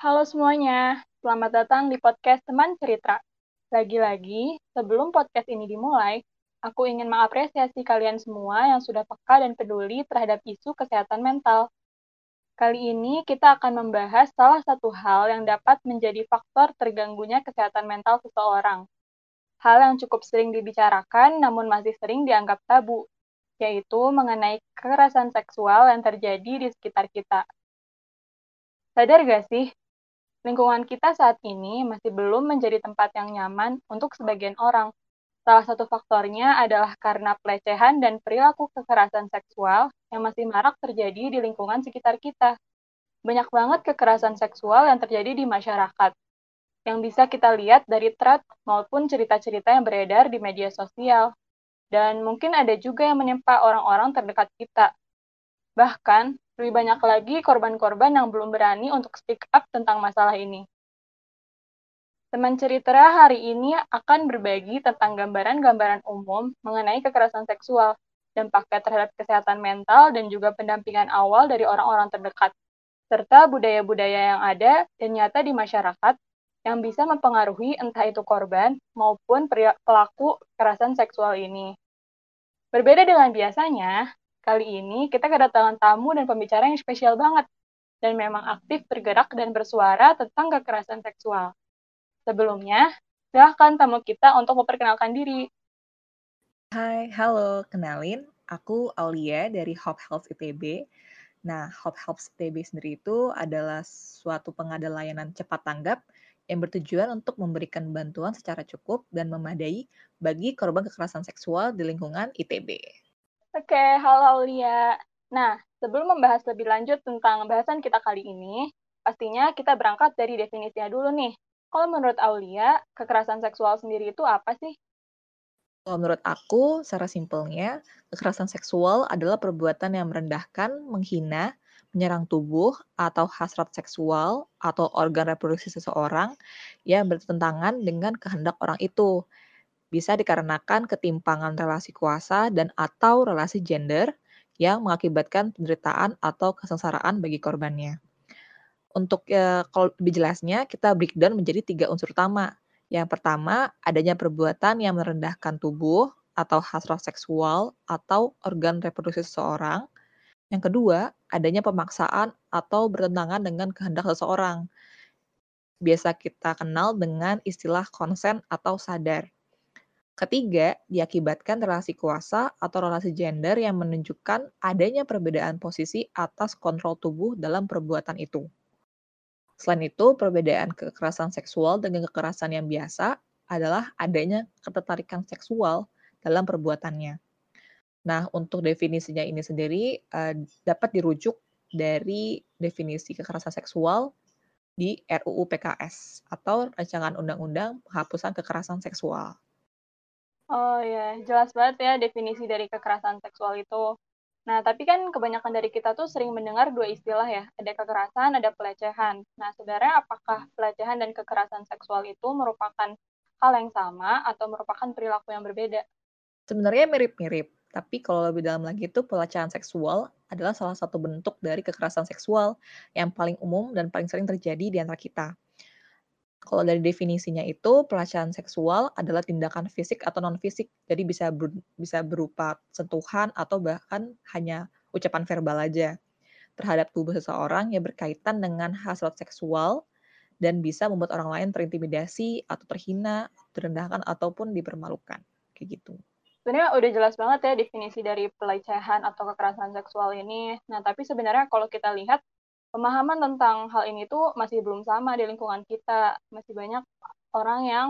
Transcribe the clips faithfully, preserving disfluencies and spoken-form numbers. Halo semuanya, selamat datang di podcast Teman Cerita. Lagi-lagi, sebelum podcast ini dimulai, aku ingin mengapresiasi kalian semua yang sudah peka dan peduli terhadap isu kesehatan mental. Kali ini kita akan membahas salah satu hal yang dapat menjadi faktor terganggunya kesehatan mental seseorang. Hal yang cukup sering dibicarakan namun masih sering dianggap tabu, yaitu mengenai kekerasan seksual yang terjadi di sekitar kita. Sadar gak sih? Lingkungan kita saat ini masih belum menjadi tempat yang nyaman untuk sebagian orang. Salah satu faktornya adalah karena pelecehan dan perilaku kekerasan seksual yang masih marak terjadi di lingkungan sekitar kita. Banyak banget kekerasan seksual yang terjadi di masyarakat, yang bisa kita lihat dari thread maupun cerita-cerita yang beredar di media sosial. Dan mungkin ada juga yang menimpa orang-orang terdekat kita. Bahkan, lebih banyak lagi korban-korban yang belum berani untuk speak up tentang masalah ini. Teman Cerita hari ini akan berbagi tentang gambaran-gambaran umum mengenai kekerasan seksual, dampaknya terhadap kesehatan mental dan juga pendampingan awal dari orang-orang terdekat, serta budaya-budaya yang ada dan nyata di masyarakat yang bisa mempengaruhi entah itu korban maupun pelaku kekerasan seksual ini. Berbeda dengan biasanya, kali ini kita kedatangan tamu dan pembicara yang spesial banget dan memang aktif bergerak dan bersuara tentang kekerasan seksual. Sebelumnya, silahkan tamu kita untuk memperkenalkan diri. Hai, halo, kenalin. Aku Aulia dari Hope Health I T B. Nah, Hope Health I T B sendiri itu adalah suatu pengadaan layanan cepat tanggap yang bertujuan untuk memberikan bantuan secara cukup dan memadai bagi korban kekerasan seksual di lingkungan I T B. Oke, okay, halo Aulia. Nah, sebelum membahas lebih lanjut tentang bahasan kita kali ini, pastinya kita berangkat dari definisinya dulu nih. Kalau menurut Aulia, kekerasan seksual sendiri itu apa sih? Kalau menurut aku, secara simpelnya, kekerasan seksual adalah perbuatan yang merendahkan, menghina, menyerang tubuh, atau hasrat seksual, atau organ reproduksi seseorang yang bertentangan dengan kehendak orang itu. Bisa dikarenakan ketimpangan relasi kuasa dan atau relasi gender yang mengakibatkan penderitaan atau kesengsaraan bagi korbannya. Untuk eh, kalau lebih jelasnya, kita breakdown menjadi tiga unsur utama. Yang pertama, adanya perbuatan yang merendahkan tubuh atau hasrat seksual atau organ reproduksi seseorang. Yang kedua, adanya pemaksaan atau bertentangan dengan kehendak seseorang. Biasa kita kenal dengan istilah konsen atau sadar. Ketiga, diakibatkan relasi kuasa atau relasi gender yang menunjukkan adanya perbedaan posisi atas kontrol tubuh dalam perbuatan itu. Selain itu, perbedaan kekerasan seksual dengan kekerasan yang biasa adalah adanya ketertarikan seksual dalam perbuatannya. Nah, untuk definisinya ini sendiri eh, dapat dirujuk dari definisi kekerasan seksual di R U U P K S atau Rancangan Undang-Undang Penghapusan Kekerasan Seksual. Oh ya, jelas banget ya definisi dari kekerasan seksual itu. Nah, tapi kan kebanyakan dari kita tuh sering mendengar dua istilah ya, ada kekerasan, ada pelecehan. Nah, sebenarnya apakah pelecehan dan kekerasan seksual itu merupakan hal yang sama atau merupakan perilaku yang berbeda? Sebenarnya mirip-mirip, tapi kalau lebih dalam lagi itu pelecehan seksual adalah salah satu bentuk dari kekerasan seksual yang paling umum dan paling sering terjadi di antara kita. Kalau dari definisinya itu, pelecehan seksual adalah tindakan fisik atau non-fisik. Jadi bisa ber, bisa berupa sentuhan atau bahkan hanya ucapan verbal aja terhadap tubuh seseorang yang berkaitan dengan hasrat seksual dan bisa membuat orang lain terintimidasi atau terhina, terendahkan, ataupun dipermalukan. Kayak gitu. Sebenarnya udah jelas banget ya definisi dari pelecehan atau kekerasan seksual ini. Nah, tapi sebenarnya kalau kita lihat, pemahaman tentang hal ini tuh masih belum sama di lingkungan kita. Masih banyak orang yang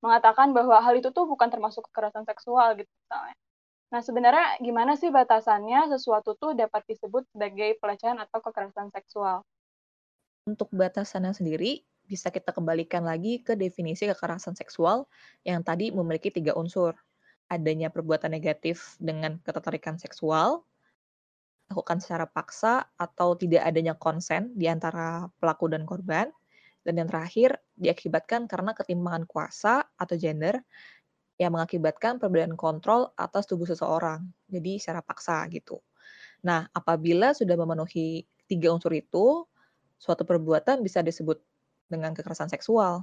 mengatakan bahwa hal itu tuh bukan termasuk kekerasan seksual gitu misalnya. Nah, sebenarnya gimana sih batasannya sesuatu tuh dapat disebut sebagai pelecehan atau kekerasan seksual? Untuk batasannya sendiri, bisa kita kembalikan lagi ke definisi kekerasan seksual yang tadi memiliki tiga unsur. Adanya perbuatan negatif dengan ketertarikan seksual, lakukan secara paksa atau tidak adanya konsen di antara pelaku dan korban. Dan yang terakhir, diakibatkan karena ketimpangan kuasa atau gender yang mengakibatkan perbedaan kontrol atas tubuh seseorang. Jadi secara paksa gitu. Nah, apabila sudah memenuhi tiga unsur itu, suatu perbuatan bisa disebut dengan kekerasan seksual.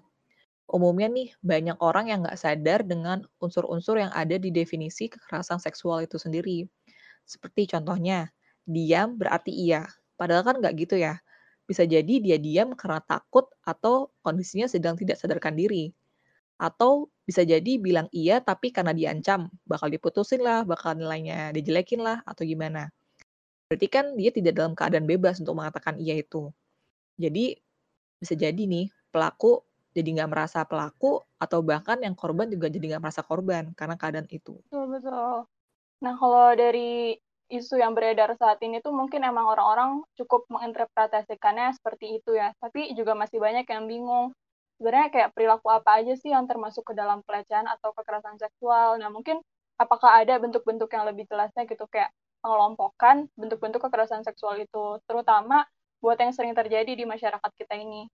Umumnya nih, banyak orang yang nggak sadar dengan unsur-unsur yang ada di definisi kekerasan seksual itu sendiri. Seperti contohnya, diam berarti iya. Padahal kan nggak gitu ya. Bisa jadi dia diam karena takut atau kondisinya sedang tidak sadarkan diri. Atau bisa jadi bilang iya tapi karena diancam, bakal diputusin lah, bakal nilainya dijelekin lah, atau gimana. Berarti kan dia tidak dalam keadaan bebas untuk mengatakan iya itu. Jadi bisa jadi nih pelaku jadi nggak merasa pelaku, atau bahkan yang korban juga jadi nggak merasa korban karena keadaan itu. Betul-betul. Nah kalau dari isu yang beredar saat ini tuh mungkin emang orang-orang cukup menginterpretasikannya seperti itu ya. Tapi juga masih banyak yang bingung. Sebenarnya kayak perilaku apa aja sih yang termasuk ke dalam pelecehan atau kekerasan seksual. Nah mungkin apakah ada bentuk-bentuk yang lebih jelasnya gitu, kayak mengelompokkan bentuk-bentuk kekerasan seksual itu. Terutama buat yang sering terjadi di masyarakat kita ini.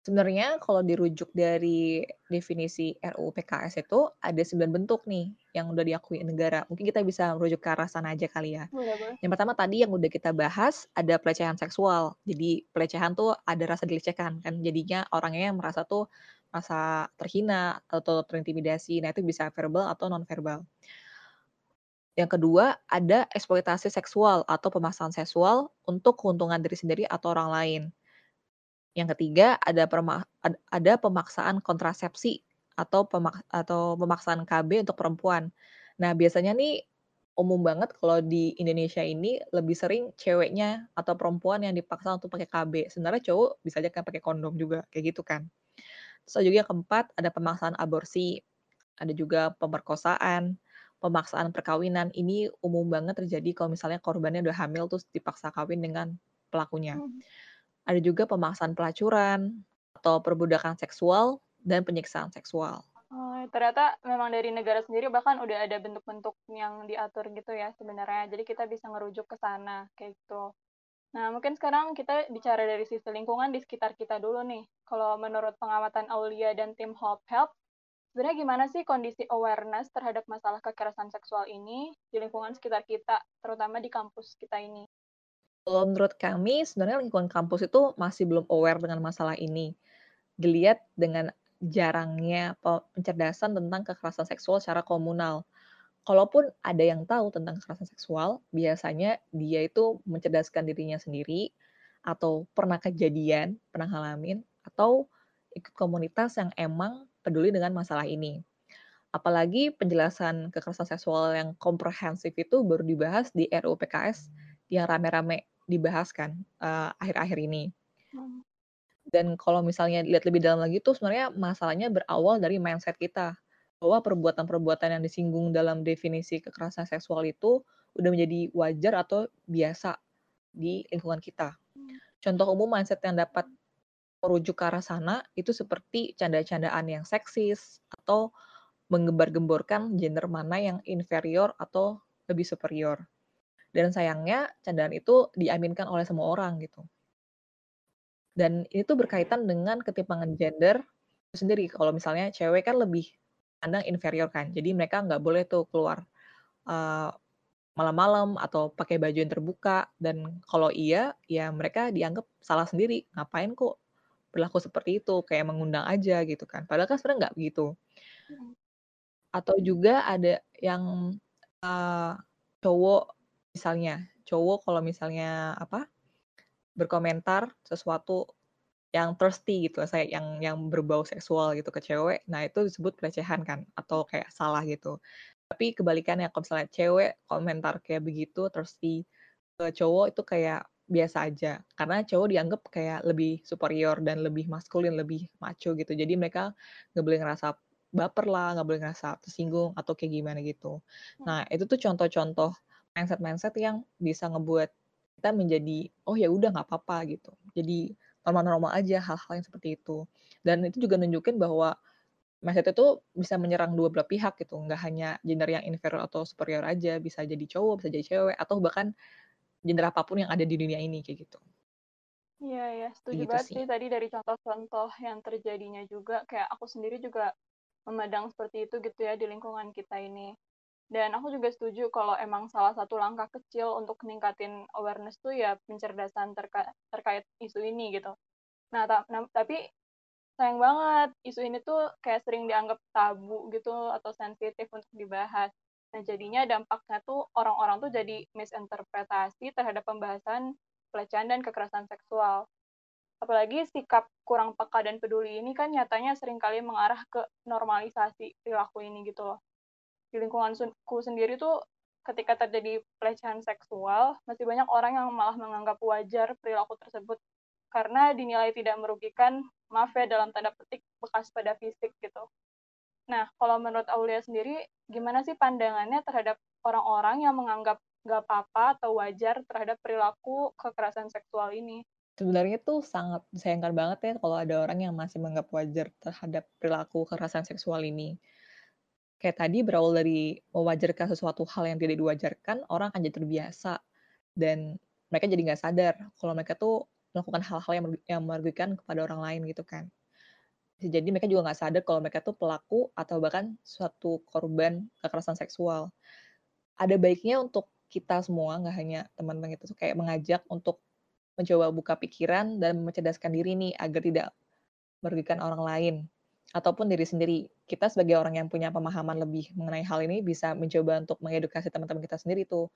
Sebenarnya kalau dirujuk dari definisi R U U P K S itu ada sembilan bentuk nih yang udah diakui negara. Mungkin kita bisa merujuk ke arah sana aja kali ya. Boleh, boleh. Yang pertama tadi yang udah kita bahas ada pelecehan seksual. Jadi pelecehan tuh ada rasa dilecehkan kan. Jadinya orangnya yang merasa tuh merasa terhina atau terintimidasi. Nah itu bisa verbal atau non-verbal. Yang kedua ada eksploitasi seksual atau pemaksaan seksual untuk keuntungan diri sendiri atau orang lain. Yang ketiga ada perma- ada pemaksaan kontrasepsi atau pemak- atau pemaksaan K B untuk perempuan. Nah, biasanya nih umum banget kalau di Indonesia ini lebih sering ceweknya atau perempuan yang dipaksa untuk pakai K B. Sebenarnya cowok bisa aja kan pakai kondom juga, kayak gitu kan. Terus juga yang keempat ada pemaksaan aborsi, ada juga pemerkosaan, pemaksaan perkawinan. Ini umum banget terjadi kalau misalnya korbannya udah hamil terus dipaksa kawin dengan pelakunya. Hmm. Ada juga pemaksaan pelacuran atau perbudakan seksual dan penyiksaan seksual. Oh, ternyata memang dari negara sendiri bahkan udah ada bentuk-bentuk yang diatur gitu ya sebenarnya. Jadi kita bisa ngerujuk ke sana kayak gitu. Nah, mungkin sekarang kita bicara dari sisi lingkungan di sekitar kita dulu nih. Kalau menurut pengamatan Aulia dan tim Hope Health, sebenarnya gimana sih kondisi awareness terhadap masalah kekerasan seksual ini di lingkungan sekitar kita, terutama di kampus kita ini? Kalau menurut kami, sebenarnya lingkungan kampus itu masih belum aware dengan masalah ini. Dilihat dengan jarangnya pencerdasan tentang kekerasan seksual secara komunal. Kalaupun ada yang tahu tentang kekerasan seksual, biasanya dia itu mencerdaskan dirinya sendiri, atau pernah kejadian, pernah ngalamin, atau ikut komunitas yang emang peduli dengan masalah ini. Apalagi penjelasan kekerasan seksual yang komprehensif itu baru dibahas di R U U P K S yang rame-rame dibahas kan uh, akhir-akhir ini. Dan kalau misalnya lihat lebih dalam lagi tuh sebenarnya masalahnya berawal dari mindset kita, bahwa perbuatan-perbuatan yang disinggung dalam definisi kekerasan seksual itu udah menjadi wajar atau biasa di lingkungan kita. Contoh umum mindset yang dapat merujuk ke arah sana itu seperti canda-candaan yang seksis atau menggembar-gemborkan gender mana yang inferior atau lebih superior. Dan sayangnya candaan itu diaminkan oleh semua orang gitu. Dan ini tuh berkaitan dengan ketimpangan gender itu sendiri. Kalau misalnya cewek kan lebih pandang inferior kan, jadi mereka nggak boleh tuh keluar uh, malam-malam atau pakai baju yang terbuka. Dan kalau iya, ya mereka dianggap salah sendiri. Ngapain kok berlaku seperti itu? Kayak mengundang aja gitu kan. Padahal kan sebenarnya nggak begitu. Atau juga ada yang uh, cowok. Misalnya, cowok kalau misalnya apa berkomentar sesuatu yang thirsty gitu, saya yang yang berbau seksual gitu ke cewek, nah itu disebut pelecehan kan, atau kayak salah gitu. Tapi kebalikannya, kalau misalnya cewek komentar kayak begitu thirsty ke cowok itu kayak biasa aja, karena cowok dianggap kayak lebih superior dan lebih maskulin, lebih macho gitu. Jadi mereka nggak boleh ngerasa baper lah, nggak boleh ngerasa tersinggung atau kayak gimana gitu. Nah itu tuh contoh-contoh mindset-mindset yang bisa ngebuat kita menjadi, oh ya udah nggak apa-apa gitu. Jadi normal-normal aja hal-hal yang seperti itu. Dan itu juga nunjukin bahwa mindset itu bisa menyerang dua belah pihak gitu. Nggak hanya gender yang inferior atau superior aja, bisa jadi cowok, bisa jadi cewek, atau bahkan gender apapun yang ada di dunia ini kayak gitu. Iya, ya, setuju gitu banget sih tadi dari contoh-contoh yang terjadinya juga. Kayak aku sendiri juga memandang seperti itu gitu ya di lingkungan kita ini. Dan aku juga setuju kalau emang salah satu langkah kecil untuk meningkatin awareness tuh ya pencerdasan terka- terkait isu ini gitu. Nah, ta- na- tapi sayang banget isu ini tuh kayak sering dianggap tabu gitu atau sensitif untuk dibahas. Nah, jadinya dampaknya tuh orang-orang tuh jadi misinterpretasi terhadap pembahasan pelecehan dan kekerasan seksual. Apalagi sikap kurang peka dan peduli ini kan nyatanya seringkali mengarah ke normalisasi perilaku ini gitu loh. Di lingkunganku sendiri tuh ketika terjadi pelecehan seksual, masih banyak orang yang malah menganggap wajar perilaku tersebut karena dinilai tidak merugikan, maaf ya dalam tanda petik, bekas pada fisik gitu. Nah, kalau menurut Aulia sendiri, gimana sih pandangannya terhadap orang-orang yang menganggap nggak apa-apa atau wajar terhadap perilaku kekerasan seksual ini? Sebenarnya tuh sangat disayangkan banget ya kalau ada orang yang masih menganggap wajar terhadap perilaku kekerasan seksual ini. Kayak tadi berawal dari mewajarkan sesuatu hal yang tidak diwajarkan, orang akan jadi terbiasa. Dan mereka jadi nggak sadar kalau mereka tuh melakukan hal-hal yang merugikan kepada orang lain gitu kan. Jadi mereka juga nggak sadar kalau mereka tuh pelaku atau bahkan suatu korban kekerasan seksual. Ada baiknya untuk kita semua, nggak hanya teman-teman itu, kayak mengajak untuk mencoba buka pikiran dan mencerdaskan diri nih agar tidak merugikan orang lain. Ataupun diri sendiri, kita sebagai orang yang punya pemahaman lebih mengenai hal ini bisa mencoba untuk mengedukasi teman-teman kita sendiri tuh.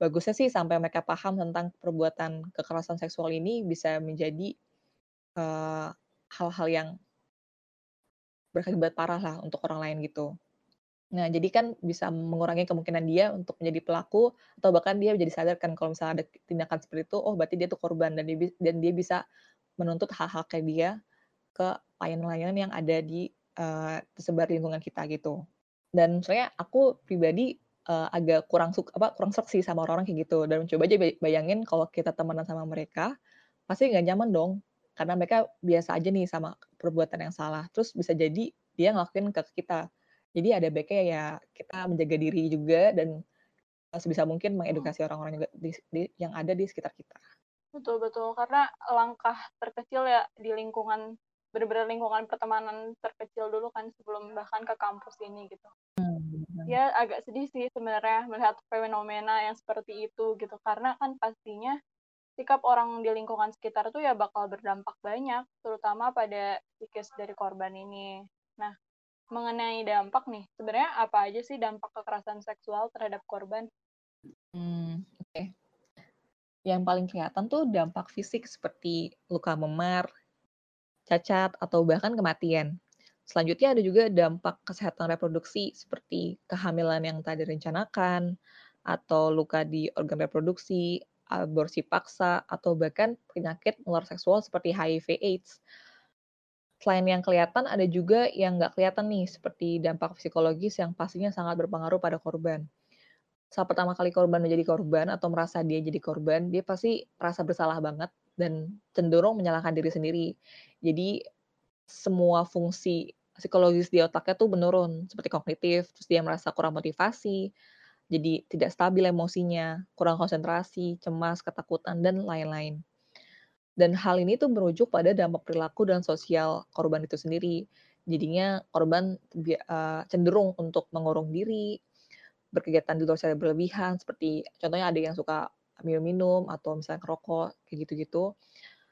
Bagusnya sih sampai mereka paham tentang perbuatan kekerasan seksual ini bisa menjadi uh, hal-hal yang berakibat parah lah untuk orang lain gitu. Nah, jadi kan bisa mengurangi kemungkinan dia untuk menjadi pelaku atau bahkan dia menjadi sadar kan kalau misalnya ada tindakan seperti itu, oh berarti dia tuh korban dan dia, dan dia bisa menuntut hak-hak kayak dia ke layanan-layanan yang ada di uh, tersebar di lingkungan kita gitu. Dan soalnya aku pribadi uh, agak kurang suka apa kurang serg sih sama orang-orang kayak gitu. Dan coba aja bayangin kalau kita temenan sama mereka, pasti nggak nyaman dong. Karena mereka biasa aja nih sama perbuatan yang salah. Terus bisa jadi dia ngelakuin ke kita. Jadi ada baiknya ya kita menjaga diri juga dan sebisa mungkin mengedukasi orang-orang juga di, di, yang ada di sekitar kita. Betul-betul, karena langkah terkecil ya di lingkungan benar-benar lingkungan pertemanan terkecil dulu kan sebelum bahkan ke kampus ini gitu. Hmm. Ya agak sedih sih sebenarnya melihat fenomena yang seperti itu gitu. Karena kan pastinya sikap orang di lingkungan sekitar tuh ya bakal berdampak banyak, terutama pada psikis dari korban ini. Nah, mengenai dampak nih, sebenarnya apa aja sih dampak kekerasan seksual terhadap korban? Hmm, oke. Okay. Yang paling kelihatan tuh dampak fisik seperti luka memar, cacat, atau bahkan kematian. Selanjutnya ada juga dampak kesehatan reproduksi seperti kehamilan yang tak direncanakan, atau luka di organ reproduksi, aborsi paksa, atau bahkan penyakit menular seksual seperti H I V AIDS. Selain yang kelihatan, ada juga yang nggak kelihatan nih, seperti dampak psikologis yang pastinya sangat berpengaruh pada korban. Saat pertama kali korban menjadi korban atau merasa dia jadi korban, dia pasti merasa bersalah banget dan cenderung menyalahkan diri sendiri. Jadi semua fungsi psikologis di otaknya tuh menurun, seperti kognitif, terus dia merasa kurang motivasi, jadi tidak stabil emosinya, kurang konsentrasi, cemas, ketakutan, dan lain-lain. Dan hal ini tuh merujuk pada dampak perilaku dan sosial korban itu sendiri. Jadinya korban cenderung untuk mengurung diri, berkegiatan di luar secara berlebihan, seperti contohnya ada yang suka minum-minum atau misalnya ngerokok kayak gitu-gitu,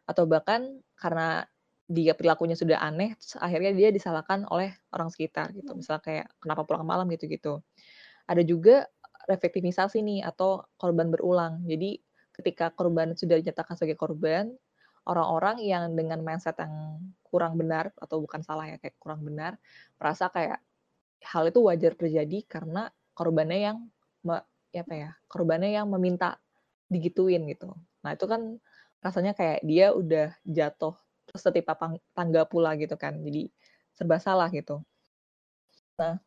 atau bahkan karena dia perilakunya sudah aneh terus akhirnya dia disalahkan oleh orang sekitar gitu, misalnya kayak kenapa pulang malam gitu-gitu. Ada juga reviktimisasi nih atau korban berulang. Jadi ketika korban sudah dinyatakan sebagai korban, orang-orang yang dengan mindset yang kurang benar atau bukan salah ya kayak kurang benar merasa kayak hal itu wajar terjadi karena korbannya yang me, ya apa ya korbannya yang meminta digituin gitu. Nah itu kan rasanya kayak dia udah jatuh terus tertimpa tangga pula gitu kan. Jadi serba salah gitu. Nah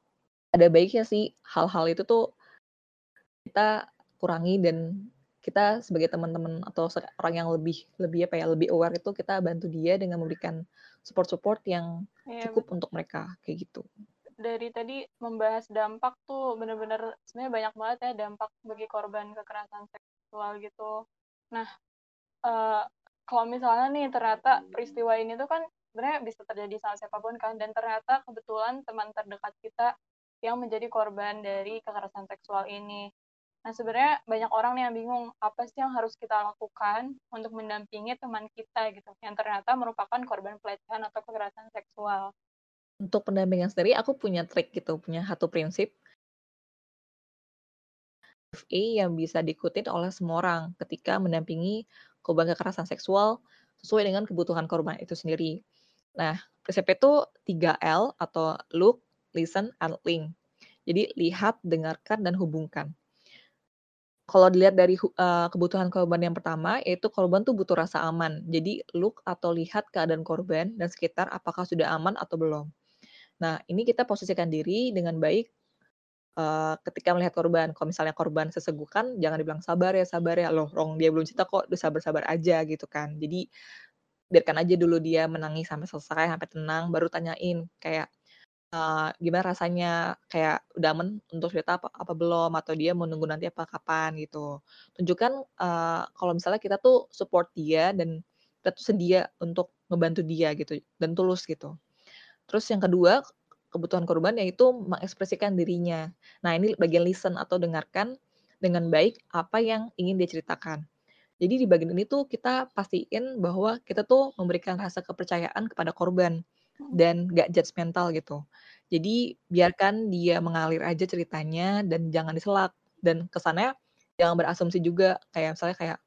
ada baiknya sih hal-hal itu tuh kita kurangi dan kita sebagai teman-teman atau orang yang lebih lebih apa ya lebih aware itu kita bantu dia dengan memberikan support-support yang cukup yeah. untuk mereka kayak gitu. Dari tadi membahas dampak tuh benar-benar sebenarnya banyak banget ya dampak bagi korban kekerasan seksual gitu. Nah, uh, kalau misalnya nih ternyata peristiwa ini tuh kan sebenarnya bisa terjadi sama siapapun kan, dan ternyata kebetulan teman terdekat kita yang menjadi korban dari kekerasan seksual ini. Nah, sebenarnya banyak orang nih yang bingung, apa sih yang harus kita lakukan untuk mendampingi teman kita gitu, yang ternyata merupakan korban pelecehan atau kekerasan seksual. Untuk pendampingan sendiri, aku punya trik gitu, punya satu prinsip yang bisa diikutin oleh semua orang ketika mendampingi korban kekerasan seksual sesuai dengan kebutuhan korban itu sendiri. Nah, prinsip itu tiga L atau look, listen, and link. Jadi, lihat, dengarkan, dan hubungkan. Kalau dilihat dari uh, kebutuhan korban yang pertama, yaitu korban tuh butuh rasa aman. Jadi look atau lihat keadaan korban dan sekitar apakah sudah aman atau belum. Nah, ini kita posisikan diri dengan baik uh, ketika melihat korban. Kalau misalnya korban sesegukan, jangan dibilang sabar ya, sabar ya. Loh, rong dia belum cerita kok, udah sabar-sabar aja gitu kan. Jadi biarkan aja dulu dia menangis sampai selesai, sampai tenang, baru tanyain kayak, Uh, gimana rasanya, kayak udah aman untuk cerita apa, apa belum, atau dia mau nunggu nanti apa kapan gitu. Tunjukkan uh, kalau misalnya kita tuh support dia dan kita tuh sedia untuk ngebantu dia gitu, dan tulus gitu. Terus yang kedua, kebutuhan korban yaitu mengekspresikan dirinya. Nah, ini bagian listen atau dengarkan dengan baik apa yang ingin dia ceritakan. Jadi di bagian ini tuh kita pastiin bahwa kita tuh memberikan rasa kepercayaan kepada korban dan gak judgmental gitu. Jadi biarkan dia mengalir aja ceritanya dan jangan diselak. Dan kesannya jangan berasumsi juga, kayak misalnya kayak,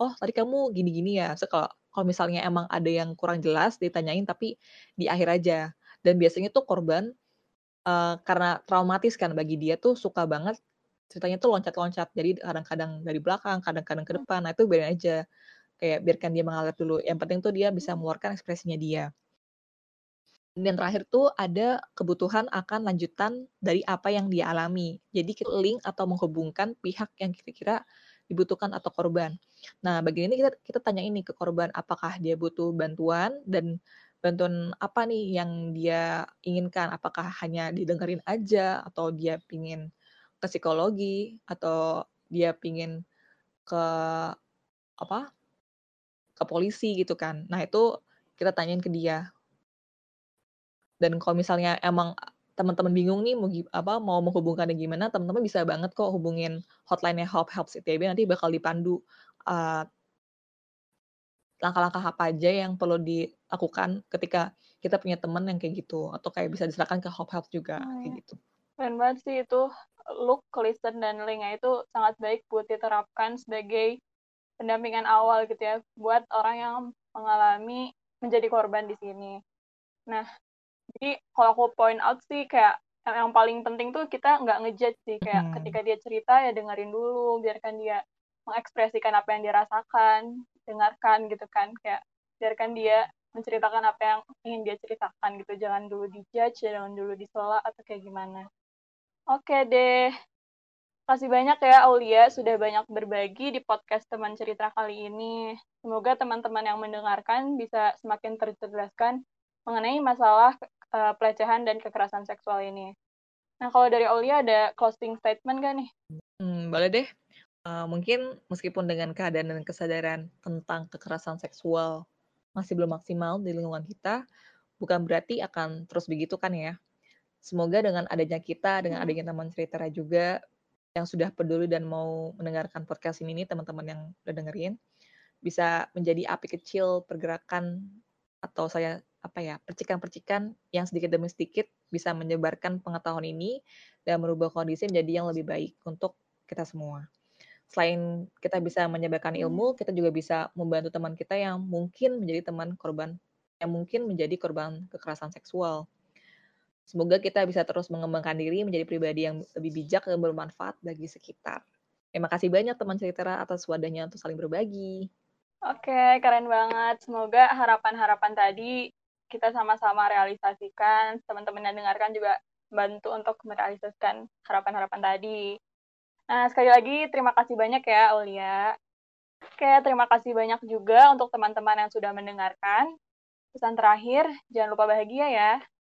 oh tadi kamu gini-gini ya. So, kalau, kalau misalnya emang ada yang kurang jelas ditanyain tapi di akhir aja. Dan biasanya tuh korban uh, karena traumatis kan bagi dia tuh suka banget ceritanya tuh loncat-loncat. Jadi kadang-kadang dari belakang, kadang-kadang ke depan. Nah itu biarin aja. Kayak biarkan dia mengalir dulu. Yang penting tuh dia bisa mengeluarkan ekspresinya dia. Dan terakhir tuh ada kebutuhan akan lanjutan dari apa yang dia alami. Jadi kita link atau menghubungkan pihak yang kira-kira dibutuhkan atau korban. Nah, bagian ini kita, kita tanya ini ke korban, apakah dia butuh bantuan dan bantuan apa nih yang dia inginkan. Apakah hanya didengerin aja atau dia pingin ke psikologi atau dia pingin ke apa? Ke polisi gitu kan. Nah, itu kita tanyain ke dia. Dan kalau misalnya emang teman-teman bingung nih mau apa mau menghubungkannya gimana, teman-teman bisa banget kok hubungin hotline-nya Hope Health I T B, nanti bakal dipandu uh, langkah-langkah apa aja yang perlu dilakukan ketika kita punya teman yang kayak gitu, atau kayak bisa diserahkan ke Hope Health juga oh, kayak ya. Gitu. Keren banget sih itu look, listen, dan link-nya itu sangat baik buat diterapkan sebagai pendampingan awal gitu ya buat orang yang mengalami menjadi korban di sini. Nah, jadi kalau aku point out sih kayak yang paling penting tuh kita nggak ngejudge sih. Kayak hmm. ketika dia cerita ya dengerin dulu, biarkan dia mengekspresikan apa yang dia rasakan, dengarkan gitu kan. Kayak biarkan dia menceritakan apa yang ingin dia ceritakan gitu. Jangan dulu dijudge, jangan dulu disela atau kayak gimana. Oke deh. Kasih banyak ya Aulia sudah banyak berbagi di podcast Teman Cerita kali ini. Semoga teman-teman yang mendengarkan bisa semakin tercerdaskan mengenai masalah uh, pelecehan dan kekerasan seksual ini. Nah, kalau dari Aulia ada closing statement nggak nih? Hmm, boleh deh. Uh, mungkin meskipun dengan keadaan dan kesadaran tentang kekerasan seksual masih belum maksimal di lingkungan kita, bukan berarti akan terus begitu kan ya. Semoga dengan adanya kita, dengan adanya teman cerita juga, yang sudah peduli dan mau mendengarkan podcast ini, teman-teman yang udah dengerin, bisa menjadi api kecil pergerakan atau saya apa ya, percikan-percikan yang sedikit demi sedikit bisa menyebarkan pengetahuan ini dan merubah kondisi menjadi yang lebih baik untuk kita semua. Selain kita bisa menyebarkan ilmu, kita juga bisa membantu teman kita yang mungkin menjadi teman korban, yang mungkin menjadi korban kekerasan seksual. Semoga kita bisa terus mengembangkan diri menjadi pribadi yang lebih bijak dan bermanfaat bagi sekitar. Terima kasih banyak teman cerita atas wadahnya untuk saling berbagi. Oke, keren banget. Semoga harapan-harapan tadi kita sama-sama realisasikan, teman-teman yang dengarkan juga bantu untuk merealisasikan harapan-harapan tadi. Nah, sekali lagi terima kasih banyak ya Aulia. Oke, terima kasih banyak juga untuk teman-teman yang sudah mendengarkan. Pesan terakhir, jangan lupa bahagia ya.